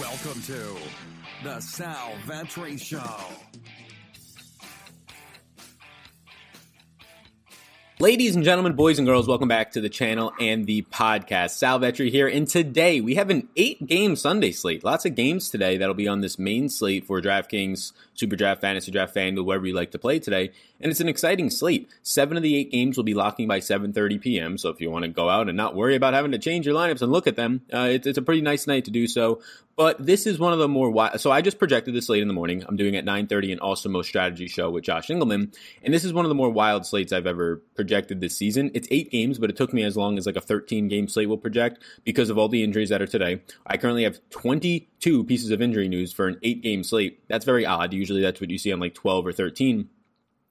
Welcome to the Sal Vetri Show. Ladies and gentlemen, boys and girls, welcome back to the channel and the podcast. Sal Vetri here, and today we have an 8-game Sunday slate. Lots of games today that'll be on this main slate for DraftKings, Super Draft, Fantasy Draft, FanDuel, wherever you like to play today. And it's an exciting slate. 7 of the 8 games will be locking by 7:30 p.m. So if you want to go out and not worry about having to change your lineups and look at them, it's a pretty nice night to do so. But this is one of the more so I just projected this slate in the morning. I'm doing it at 9:30 and also Most Strategy Show with Josh Engelman. And this is one of the more wild slates I've ever projected this season. It's 8 games, but it took me as long as like a 13-game slate will project because of all the injuries that are today. I currently have 22 pieces of injury news for an 8-game slate. That's very odd. Usually that's what you see on like 12 or 13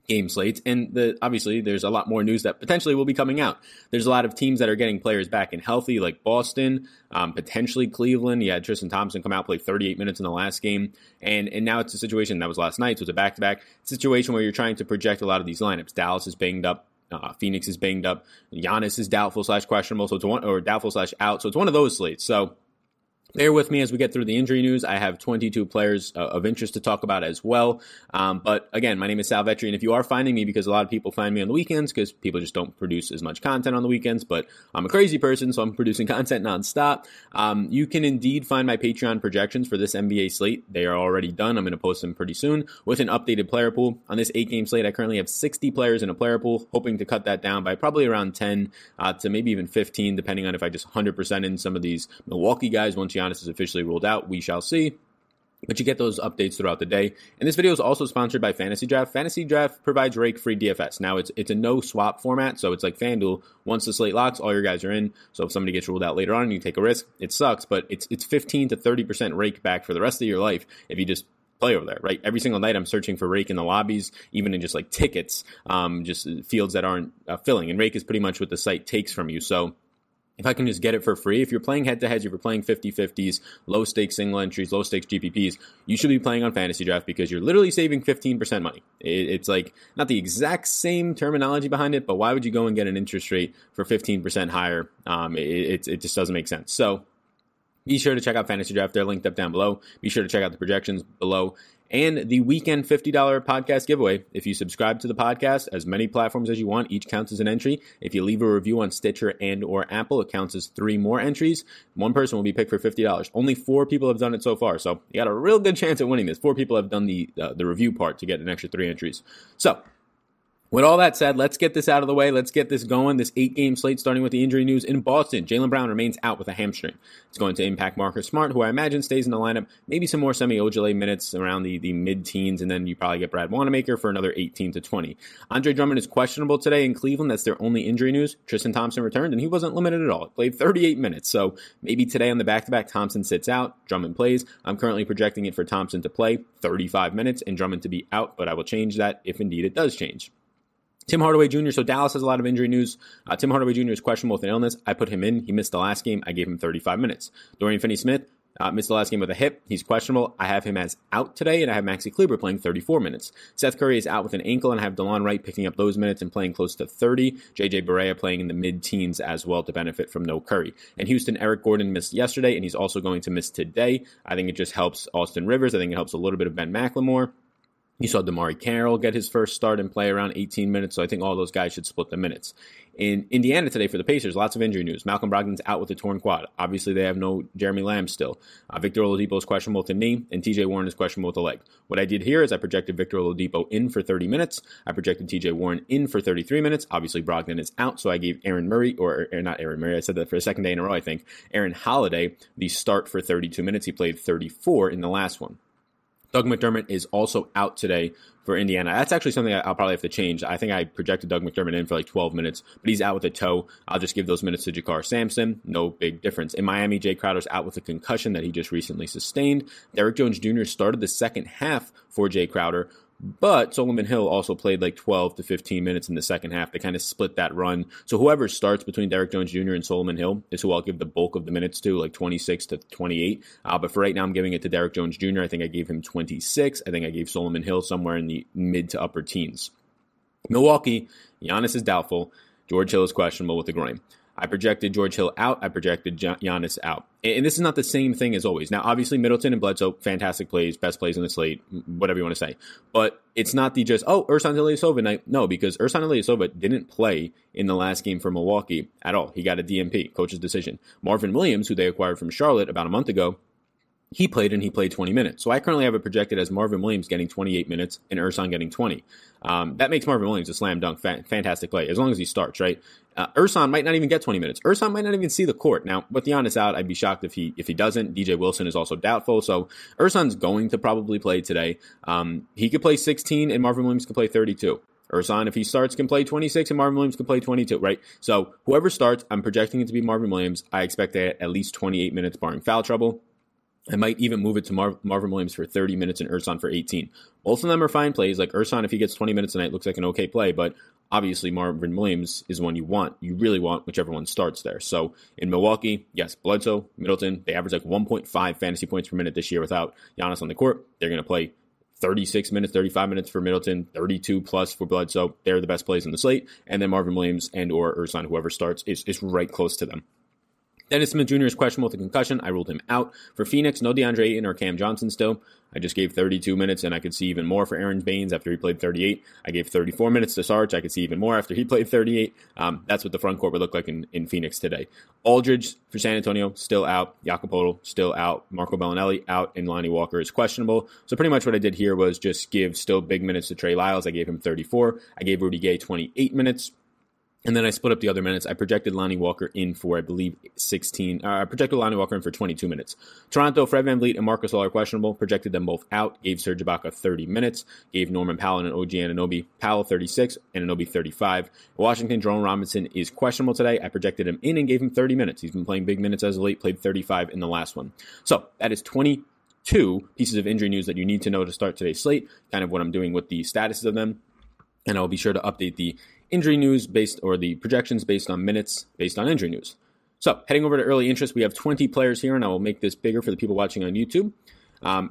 game slates, and obviously there's a lot more news that potentially will be coming out. There's a lot of teams that are getting players back and healthy, like Boston, potentially Cleveland. You had Tristan Thompson come out, play 38 minutes in the last game, and now it's a situation that was last night, so it's a back-to-back situation where you're trying to project a lot of these lineups. Dallas is banged up. Phoenix is banged up. Giannis is doubtful/questionable, so it's doubtful/out, so it's one of those slates. So bear with me as we get through the injury news. I have 22 players of interest to talk about as well. But again, my name is Sal Vetri, and if you are finding me, because a lot of people find me on the weekends because people just don't produce as much content on the weekends, but I'm a crazy person, so I'm producing content nonstop. You can indeed find my Patreon projections for this NBA slate. They are already done. I'm going to post them pretty soon with an updated player pool. On this 8-game slate, I currently have 60 players in a player pool, hoping to cut that down by probably around 10 to maybe even 15, depending on if I just 100% in some of these Milwaukee guys once Giannis is officially ruled out. We shall see. But you get those updates throughout the day. And this video is also sponsored by Fantasy Draft. Fantasy Draft provides rake-free DFS. Now, it's a no-swap format, so it's like FanDuel. Once the slate locks, all your guys are in. So if somebody gets ruled out later on and you take a risk, it sucks. But it's 15 to 30% rake back for the rest of your life if you just play over there, right? Every single night I'm searching for rake in the lobbies, even in just like tickets, just fields that aren't filling. And rake is pretty much what the site takes from you. So if I can just get it for free, if you're playing head-to-heads, if you're playing 50-50s, low-stakes single entries, low-stakes GPPs, you should be playing on Fantasy Draft because you're literally saving 15% money. It's like not the exact same terminology behind it, but why would you go and get an interest rate for 15% higher? It just doesn't make sense. So be sure to check out Fantasy Draft. They're linked up down below. Be sure to check out the projections below. And the weekend $50 podcast giveaway. If you subscribe to the podcast, as many platforms as you want, each counts as an entry. If you leave a review on Stitcher and or Apple, it counts as 3 more entries. One person will be picked for $50. Only 4 people have done it so far, so you got a real good chance at winning this. 4 people have done the review part to get an extra 3 entries. So with all that said, let's get this out of the way. Let's get this going. This 8-game slate, starting with the injury news in Boston. Jaylen Brown remains out with a hamstring. It's going to impact Marcus Smart, who I imagine stays in the lineup. Maybe some more Semi-Ojeleye minutes around the mid-teens, and then you probably get Brad Wanamaker for another 18 to 20. Andre Drummond is questionable today in Cleveland. That's their only injury news. Tristan Thompson returned, and he wasn't limited at all. He played 38 minutes, so maybe today on the back-to-back, Thompson sits out, Drummond plays. I'm currently projecting it for Thompson to play 35 minutes and Drummond to be out, but I will change that if indeed it does change. Tim Hardaway Jr., so Dallas has a lot of injury news. Tim Hardaway Jr. is questionable with an illness. I put him in. He missed the last game. I gave him 35 minutes. Dorian Finney-Smith missed the last game with a hip. He's questionable. I have him as out today, and I have Maxi Kleber playing 34 minutes. Seth Curry is out with an ankle, and I have DeLon Wright picking up those minutes and playing close to 30. JJ Barea playing in the mid-teens as well to benefit from no Curry. And Houston, Eric Gordon missed yesterday, and he's also going to miss today. I think it just helps Austin Rivers. I think it helps a little bit of Ben McLemore. You saw Damari Carroll get his first start and play around 18 minutes, so I think all those guys should split the minutes. In Indiana today for the Pacers, lots of injury news. Malcolm Brogdon's out with a torn quad. Obviously, they have no Jeremy Lamb still. Victor Oladipo is questionable with a knee, and TJ Warren is questionable with a leg. What I did here is I projected Victor Oladipo in for 30 minutes. I projected TJ Warren in for 33 minutes. Obviously, Brogdon is out, so I gave not Aaron Murray. I said that for a second day in a row, I think. Aaron Holiday, the start for 32 minutes. He played 34 in the last one. Doug McDermott is also out today for Indiana. That's actually something I'll probably have to change. I think I projected Doug McDermott in for like 12 minutes, but he's out with a toe. I'll just give those minutes to Jakar Sampson. No big difference. In Miami, Jay Crowder's out with a concussion that he just recently sustained. Derrick Jones Jr. started the second half for Jay Crowder, but Solomon Hill also played like 12 to 15 minutes in the second half. They kind of split that run. So whoever starts between Derrick Jones Jr. and Solomon Hill is who I'll give the bulk of the minutes to, like 26 to 28. But for right now, I'm giving it to Derrick Jones Jr. I think I gave him 26. I think I gave Solomon Hill somewhere in the mid to upper teens. Milwaukee, Giannis is doubtful. George Hill is questionable with the groin. I projected George Hill out. I projected Giannis out. And this is not the same thing as always. Now, obviously, Middleton and Bledsoe, fantastic plays, best plays on the slate, whatever you want to say. But it's not the just, oh, Ersan Ilyasova night. No, because Ersan Ilyasova didn't play in the last game for Milwaukee at all. He got a DNP, coach's decision. Marvin Williams, who they acquired from Charlotte about a month ago, he played and he played 20 minutes. So I currently have it projected as Marvin Williams getting 28 minutes and Ersan getting 20. That makes Marvin Williams a slam dunk, fantastic play, as long as he starts, right? Ersan might not even get 20 minutes. Ersan might not even see the court. Now, with Giannis out, I'd be shocked if he doesn't. DJ Wilson is also doubtful. So Ersan's going to probably play today. He could play 16 and Marvin Williams could play 32. Ersan, if he starts, can play 26, and Marvin Williams can play 22, right? So whoever starts, I'm projecting it to be Marvin Williams. I expect at least 28 minutes, barring foul trouble. I might even move it to Marvin Williams for 30 minutes and Ersan for 18. Both of them are fine plays. Like Ersan, if he gets 20 minutes tonight, looks like an okay play. But obviously, Marvin Williams is one you want. You really want whichever one starts there. So in Milwaukee, yes, Bledsoe, Middleton, they average like 1.5 fantasy points per minute this year without Giannis on the court. They're going to play 36 minutes, 35 minutes for Middleton, 32 plus for Bledsoe. They're the best plays in the slate. And then Marvin Williams and or Ersan, whoever starts, is right close to them. Dennis Smith Jr. is questionable with a concussion. I ruled him out. For Phoenix, no DeAndre Ayton or Cam Johnson still. I just gave 32 minutes, and I could see even more for Aron Baynes after he played 38. I gave 34 minutes to Sarge. I could see even more after he played 38. That's what the front court would look like in Phoenix today. Aldridge for San Antonio, still out. Jakob still out. Marco Bellinelli out, and Lonnie Walker is questionable. So pretty much what I did here was just give still big minutes to Trey Lyles. I gave him 34. I gave Rudy Gay 28 minutes. And then I split up the other minutes. I projected Lonnie Walker in for, I believe, 16. I projected Lonnie Walker in for 22 minutes. Toronto, Fred VanVleet and Marcus All are questionable. Projected them both out. Gave Serge Ibaka 30 minutes. Gave Norman Powell and OG Anunoby. Powell 36 and Anunoby 35. Washington, Jerome Robinson is questionable today. I projected him in and gave him 30 minutes. He's been playing big minutes as of late. Played 35 in the last one. So that is 22 pieces of injury news that you need to know to start today's slate. Kind of what I'm doing with the statuses of them. And I'll be sure to update the injury news based, or the projections based on minutes, based on injury news. So heading over to early interest, we have 20 players here, and I will make this bigger for the people watching on YouTube.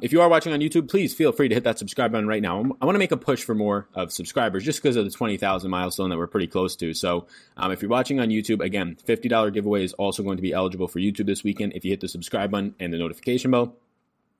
If you are watching on YouTube, please feel free to hit that subscribe button right now. I want to make a push for more of subscribers just because of the 20,000 milestone that we're pretty close to. So if you're watching on YouTube, again, $50 giveaway is also going to be eligible for YouTube this weekend. If you hit the subscribe button and the notification bell,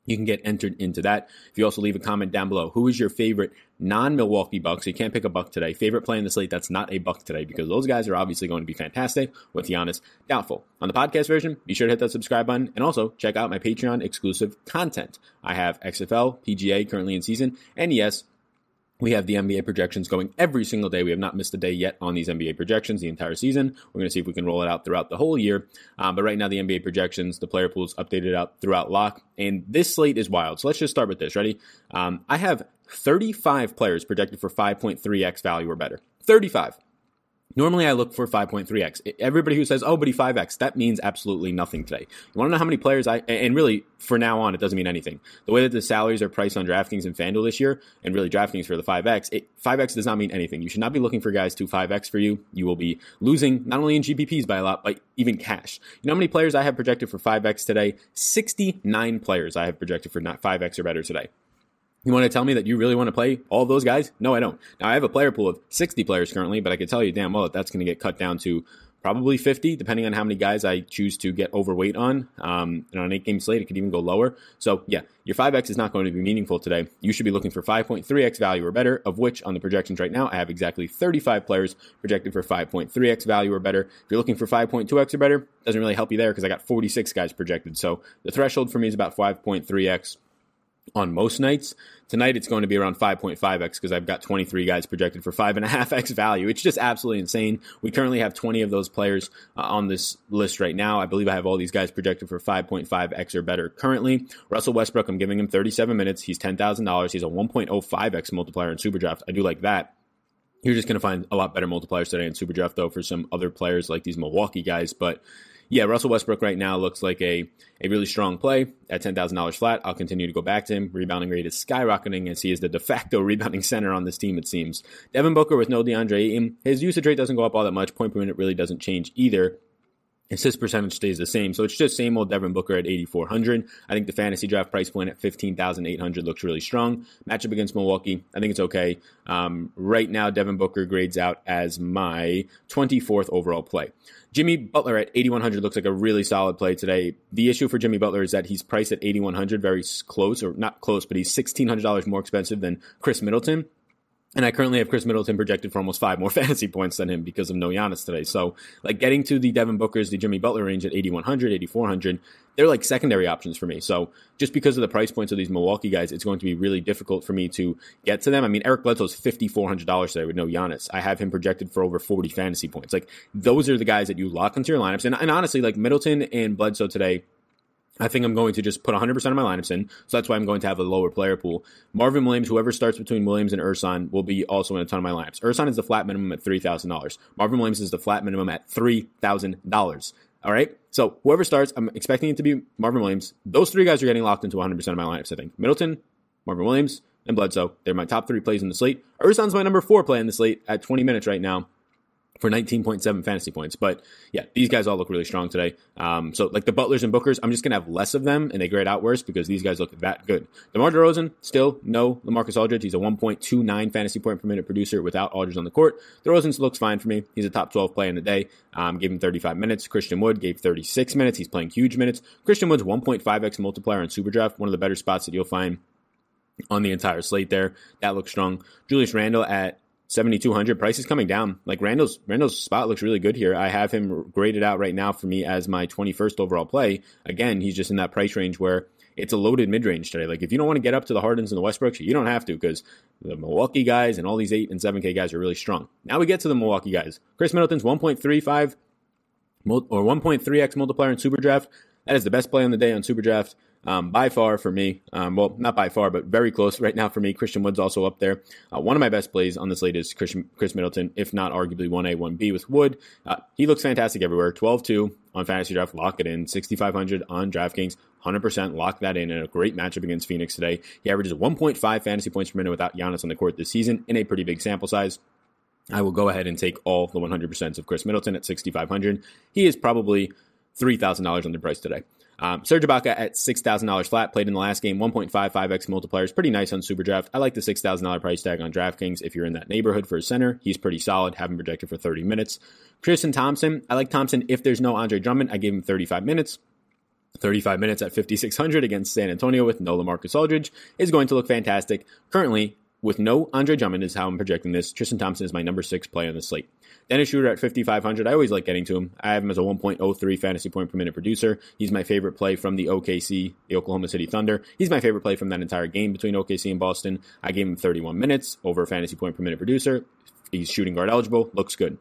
you can get entered into that. If you also leave a comment down below, who is your favorite non-Milwaukee Buck? So you can't pick a Buck today. Favorite play in the slate that's not a Buck today, because those guys are obviously going to be fantastic with Giannis doubtful. On the podcast version, be sure to hit that subscribe button and also check out my Patreon exclusive content. I have XFL, PGA currently in season, and yes, we have the NBA projections going every single day. We have not missed a day yet on these NBA projections the entire season. We're going to see if we can roll it out throughout the whole year. But right now, the NBA projections, the player pool is updated out throughout lock. And this slate is wild. So let's just start with this. Ready? I have 35 players projected for 5.3x value or better. 35. Normally, I look for 5.3x. Everybody who says, oh, but he 5x, that means absolutely nothing today. You want to know how many players and really, for now on, it doesn't mean anything. The way that the salaries are priced on DraftKings and FanDuel this year, and really DraftKings for the 5x, 5x does not mean anything. You should not be looking for guys to 5x for you. You will be losing not only in GPPs by a lot, but even cash. You know how many players I have projected for 5x today? 69 players I have projected for not 5x or better today. You want to tell me that you really want to play all those guys? No, I don't. Now, I have a player pool of 60 players currently, but I can tell you damn well that that's going to get cut down to probably 50, depending on how many guys I choose to get overweight on. And on an 8-game slate, it could even go lower. So, yeah, your 5X is not going to be meaningful today. You should be looking for 5.3X value or better, of which on the projections right now, I have exactly 35 players projected for 5.3X value or better. If you're looking for 5.2X or better, it doesn't really help you there because I got 46 guys projected. So the threshold for me is about 5.3X. on most nights. Tonight, it's going to be around 5.5x because I've got 23 guys projected for 5.5x value. It's just absolutely insane. We currently have 20 of those players on this list right now. I believe I have all these guys projected for 5.5x or better currently. Russell Westbrook, I'm giving him 37 minutes. He's $10,000. He's a 1.05x multiplier in Super Draft. I do like that. You're just going to find a lot better multipliers today in Super Draft, though, for some other players like these Milwaukee guys. But yeah, Russell Westbrook right now looks like a really strong play at $10,000 flat. I'll continue to go back to him. Rebounding rate is skyrocketing as he is the de facto rebounding center on this team, it seems. Devin Booker with no DeAndre Ayton. His usage rate doesn't go up all that much. Point per minute really doesn't change either. His assist percentage stays the same. So it's just same old Devin Booker at 8,400. I think the fantasy draft price point at 15,800 looks really strong. Matchup against Milwaukee, I think it's okay. Right now, Devin Booker grades out as my 24th overall play. Jimmy Butler at 8,100 looks like a really solid play today. The issue for Jimmy Butler is that he's priced at 8,100, very close, or not close, but he's $1,600 more expensive than Chris Middleton. And I currently have Chris Middleton projected for almost 5 more fantasy points than him because of no Giannis today. So, like, getting to the Devin Bookers, the Jimmy Butler range at 8,100, 8,400, they're like secondary options for me. So just because of the price points of these Milwaukee guys, it's going to be really difficult for me to get to them. I mean, Eric Bledsoe is $5,400 today with no Giannis. I have him projected for over 40 fantasy points. Like, those are the guys that you lock into your lineups. And honestly, like, Middleton and Bledsoe today, I think I'm going to just put 100% of my lineups in, so that's why I'm going to have a lower player pool. Marvin Williams, whoever starts between Williams and Ersan, will be also in a ton of my lineups. Ersan is the flat minimum at $3,000. Marvin Williams is the flat minimum at $3,000. All right? So whoever starts, I'm expecting it to be Marvin Williams. Those three guys are getting locked into 100% of my lineups, I think. Middleton, Marvin Williams, and Bledsoe. They're my top 3 plays in the slate. Ersan's my number 4 play in the slate at 20 minutes right now for 19.7 fantasy points. But yeah, these guys all look really strong today. So like the Butlers and Bookers, I'm just going to have less of them and they grade out worse because these guys look that good. DeMar DeRozan, still no LaMarcus Aldridge. He's a 1.29 fantasy point per minute producer without Aldridge on the court. DeRozan looks fine for me. He's a top 12 play in the day. Gave him 35 minutes. Christian Wood gave 36 minutes. He's playing huge minutes. Christian Wood's 1.5x multiplier on Super Draft, one of the better spots that you'll find on the entire slate there. That looks strong. Julius Randle at 7,200. Price is coming down. Like Randall's spot looks really good here. I have him graded out right now for me as my 21st overall play. Again, he's just in that price range where it's a loaded mid-range today. Like if you don't want to get up to the Hardens and the Westbrooks, you don't have to because the Milwaukee guys and all these 8 and 7K guys are really strong. Now we get to the Milwaukee guys. Chris Middleton's 1.35 or 1.3x multiplier in Super Draft. That is the best play on the day on Super Draft. By far for me, well, not by far, but very close right now for me. Christian Wood's also up there. One of my best plays on this slate is Chris Middleton, if not arguably 1A, 1B with Wood. He looks fantastic everywhere. 12-2 on Fantasy Draft, lock it in. 6,500 on DraftKings, 100% lock that in a great matchup against Phoenix today. He averages 1.5 fantasy points per minute without Giannis on the court this season in a pretty big sample size. I will go ahead and take all the 100% of Chris Middleton at 6,500. He is probably $3,000 underpriced today. Serge Ibaka at $6,000 flat, played in the last game, 1.55x multipliers, pretty nice on SuperDraft. I like the $6,000 price tag on DraftKings. If you're in that neighborhood for a center, he's pretty solid, have him projected for 30 minutes. Tristan Thompson, I like Thompson if there's no Andre Drummond. I gave him 35 minutes. 35 minutes at 5,600 against San Antonio with no LaMarcus Aldridge is going to look fantastic. Currently, with no Andre Drummond is how I'm projecting this. Tristan Thompson is my number 6 play on the slate. Dennis Schroeder at 5,500. I always like getting to him. I have him as a 1.03 fantasy point per minute producer. He's my favorite play from the OKC, the Oklahoma City Thunder. He's my favorite play from that entire game between OKC and Boston. I gave him 31 minutes over a fantasy point per minute producer. He's shooting guard eligible. Looks good.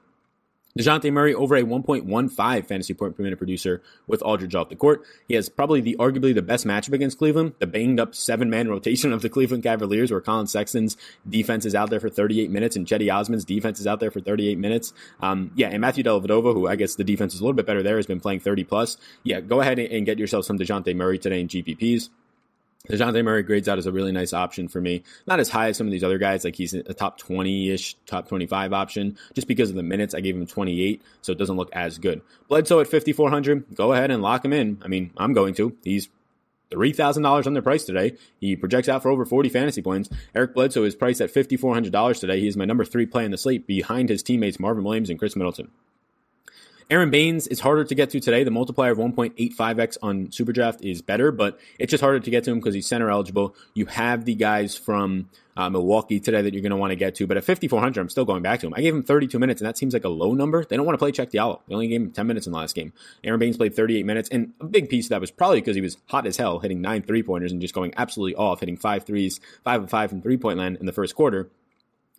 DeJounte Murray over a 1.15 fantasy point per minute producer with Aldridge off the court. He has probably arguably the best matchup against Cleveland. The banged up 7-man rotation of the Cleveland Cavaliers where Colin Sexton's defense is out there for 38 minutes and Cedi Osman's defense is out there for 38 minutes. And Matthew Dellavedova, who I guess the defense is a little bit better there, has been playing 30 plus. Yeah, go ahead and get yourself some DeJounte Murray today in GPPs. DeJounte Murray grades out as a really nice option for me. Not as high as some of these other guys. Like he's a top 20-ish, top 25 option. Just because of the minutes, I gave him 28, so it doesn't look as good. Bledsoe at 5,400. Go ahead and lock him in. I mean, I'm going to. He's $3,000 on their price today. He projects out for over 40 fantasy points. Eric Bledsoe is priced at $5,400 today. He is my number 3 play in the slate behind his teammates Marvin Williams and Chris Middleton. Aron Baynes is harder to get to today. The multiplier of 1.85x on SuperDraft is better, but it's just harder to get to him because he's center eligible. You have the guys from Milwaukee today that you're going to want to get to, but at 5,400, I'm still going back to him. I gave him 32 minutes, and that seems like a low number. They don't want to play Check Diallo. They only gave him 10 minutes in the last game. Aron Baynes played 38 minutes, and a big piece of that was probably because he was hot as hell, hitting 9 three-pointers and just going absolutely off, hitting 5 threes, 5 of 5 from three-point line in the first quarter.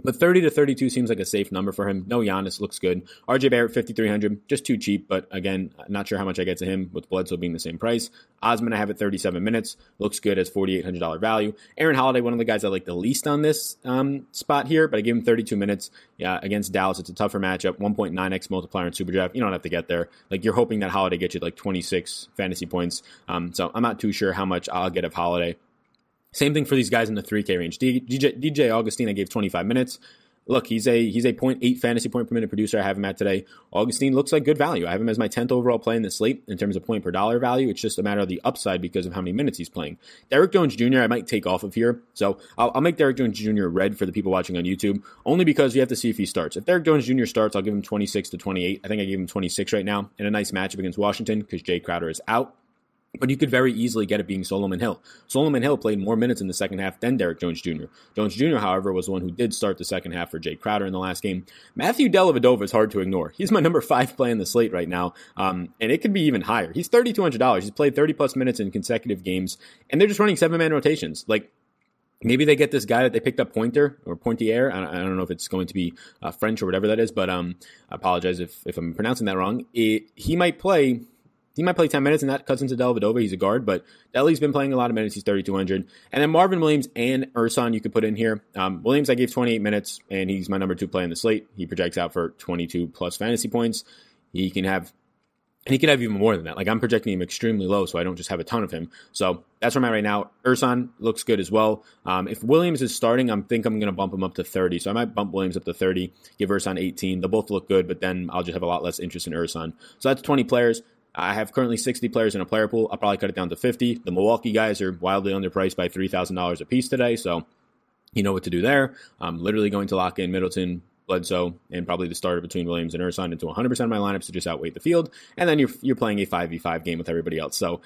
But 30 to 32 seems like a safe number for him. No Giannis, looks good. RJ Barrett, 5,300, just too cheap. But again, not sure how much I get to him with Bledsoe being the same price. Osman I have at 37 minutes, looks good as $4,800 value. Aaron Holiday, one of the guys I like the least on this spot here, but I give him 32 minutes. Yeah, against Dallas, it's a tougher matchup. 1.9x multiplier in SuperDraft. You don't have to get there. Like you're hoping that Holiday gets you like 26 fantasy points. So I'm not too sure how much I'll get of Holiday. Same thing for these guys in the 3K range. DJ Augustine, I gave 25 minutes. look, he's a 0.8 fantasy point per minute producer. I have him at today. Augustine looks like good value. I have him as my 10th overall play in the slate in terms of point per dollar value. It's just a matter of the upside because of how many minutes he's playing. Derrick Jones Jr. I might take off of here. So I'll make Derrick Jones Jr. red for the people watching on YouTube, only because you have to see if he starts. If Derrick Jones Jr. starts, I'll give him 26 to 28. I think I gave him 26 right now in a nice matchup against Washington because Jay Crowder is out. But you could very easily get it being Solomon Hill. Solomon Hill played more minutes in the second half than Derrick Jones Jr. Jones Jr., however, was the one who did start the second half for Jay Crowder in the last game. Matthew Dellavedova is hard to ignore. He's my number 5 play in the slate right now, and it could be even higher. He's $3,200. He's played 30-plus minutes in consecutive games, and they're just running 7-man rotations. Like, maybe they get this guy that they picked up, Pointier. I don't know if it's going to be French or whatever that is, but I apologize if I'm pronouncing that wrong. He might play 10 minutes, and that cuts into Dellavedova. He's a guard, but Delly's been playing a lot of minutes. He's 3,200. And then Marvin Williams and Ersan you could put in here. Williams, I gave 28 minutes, and he's my number 2 play in the slate. He projects out for 22-plus fantasy points. He can have even more than that. Like, I'm projecting him extremely low, so I don't just have a ton of him. So that's where I'm at right now. Ersan looks good as well. If Williams is starting, I think I'm going to bump him up to 30. So I might bump Williams up to 30, give Ersan 18. They'll both look good, but then I'll just have a lot less interest in Ersan. So that's 20 players. I have currently 60 players in a player pool. I'll probably cut it down to 50. The Milwaukee guys are wildly underpriced by $3,000 a piece today, so you know what to do there. I'm literally going to lock in Middleton, Bledsoe, and probably the starter between Williams and Ersan into 100% of my lineups to just outweight the field. And then you're playing a 5v5 game with everybody else. So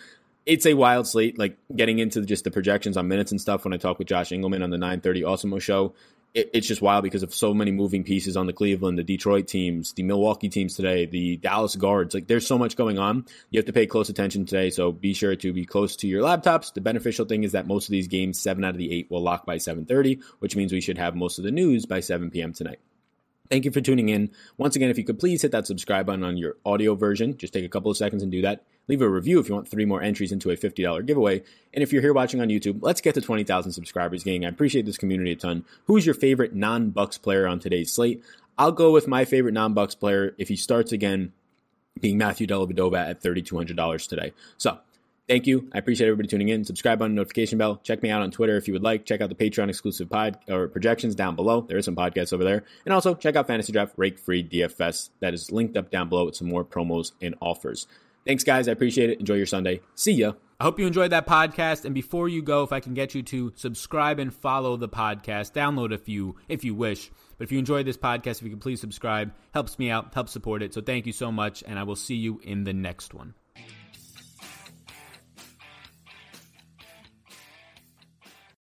it's a wild slate. Like, getting into just the projections on minutes and stuff when I talk with Josh Engelman on the 9:30 Awesome Show, it's just wild because of so many moving pieces on the Cleveland, the Detroit teams, the Milwaukee teams today, the Dallas guards. Like, there's so much going on. You have to pay close attention today, so be sure to be close to your laptops. The beneficial thing is that most of these games, 7 out of the 8, will lock by 7:30, which means we should have most of the news by 7 p.m. tonight. Thank you for tuning in. Once again, if you could please hit that subscribe button on your audio version. Just take a couple of seconds and do that. Leave a review if you want 3 more entries into a $50 giveaway. And if you're here watching on YouTube, let's get to 20,000 subscribers, gang. I appreciate this community a ton. Who's your favorite non-Bucks player on today's slate? I'll go with my favorite non-Bucks player, if he starts again, being Matthew Dellavedova at $3,200 today. So thank you. I appreciate everybody tuning in. Subscribe button, notification bell. Check me out on Twitter if you would like. Check out the Patreon exclusive pod or projections down below. There is some podcasts over there. And also check out Fantasy Draft Rake Free DFS. That is linked up down below with some more promos and offers. Thanks, guys. I appreciate it. Enjoy your Sunday. See ya. I hope you enjoyed that podcast. And before you go, if I can get you to subscribe and follow the podcast, download if you wish. But if you enjoyed this podcast, if you could please subscribe, helps me out, helps support it. So thank you so much, and I will see you in the next one.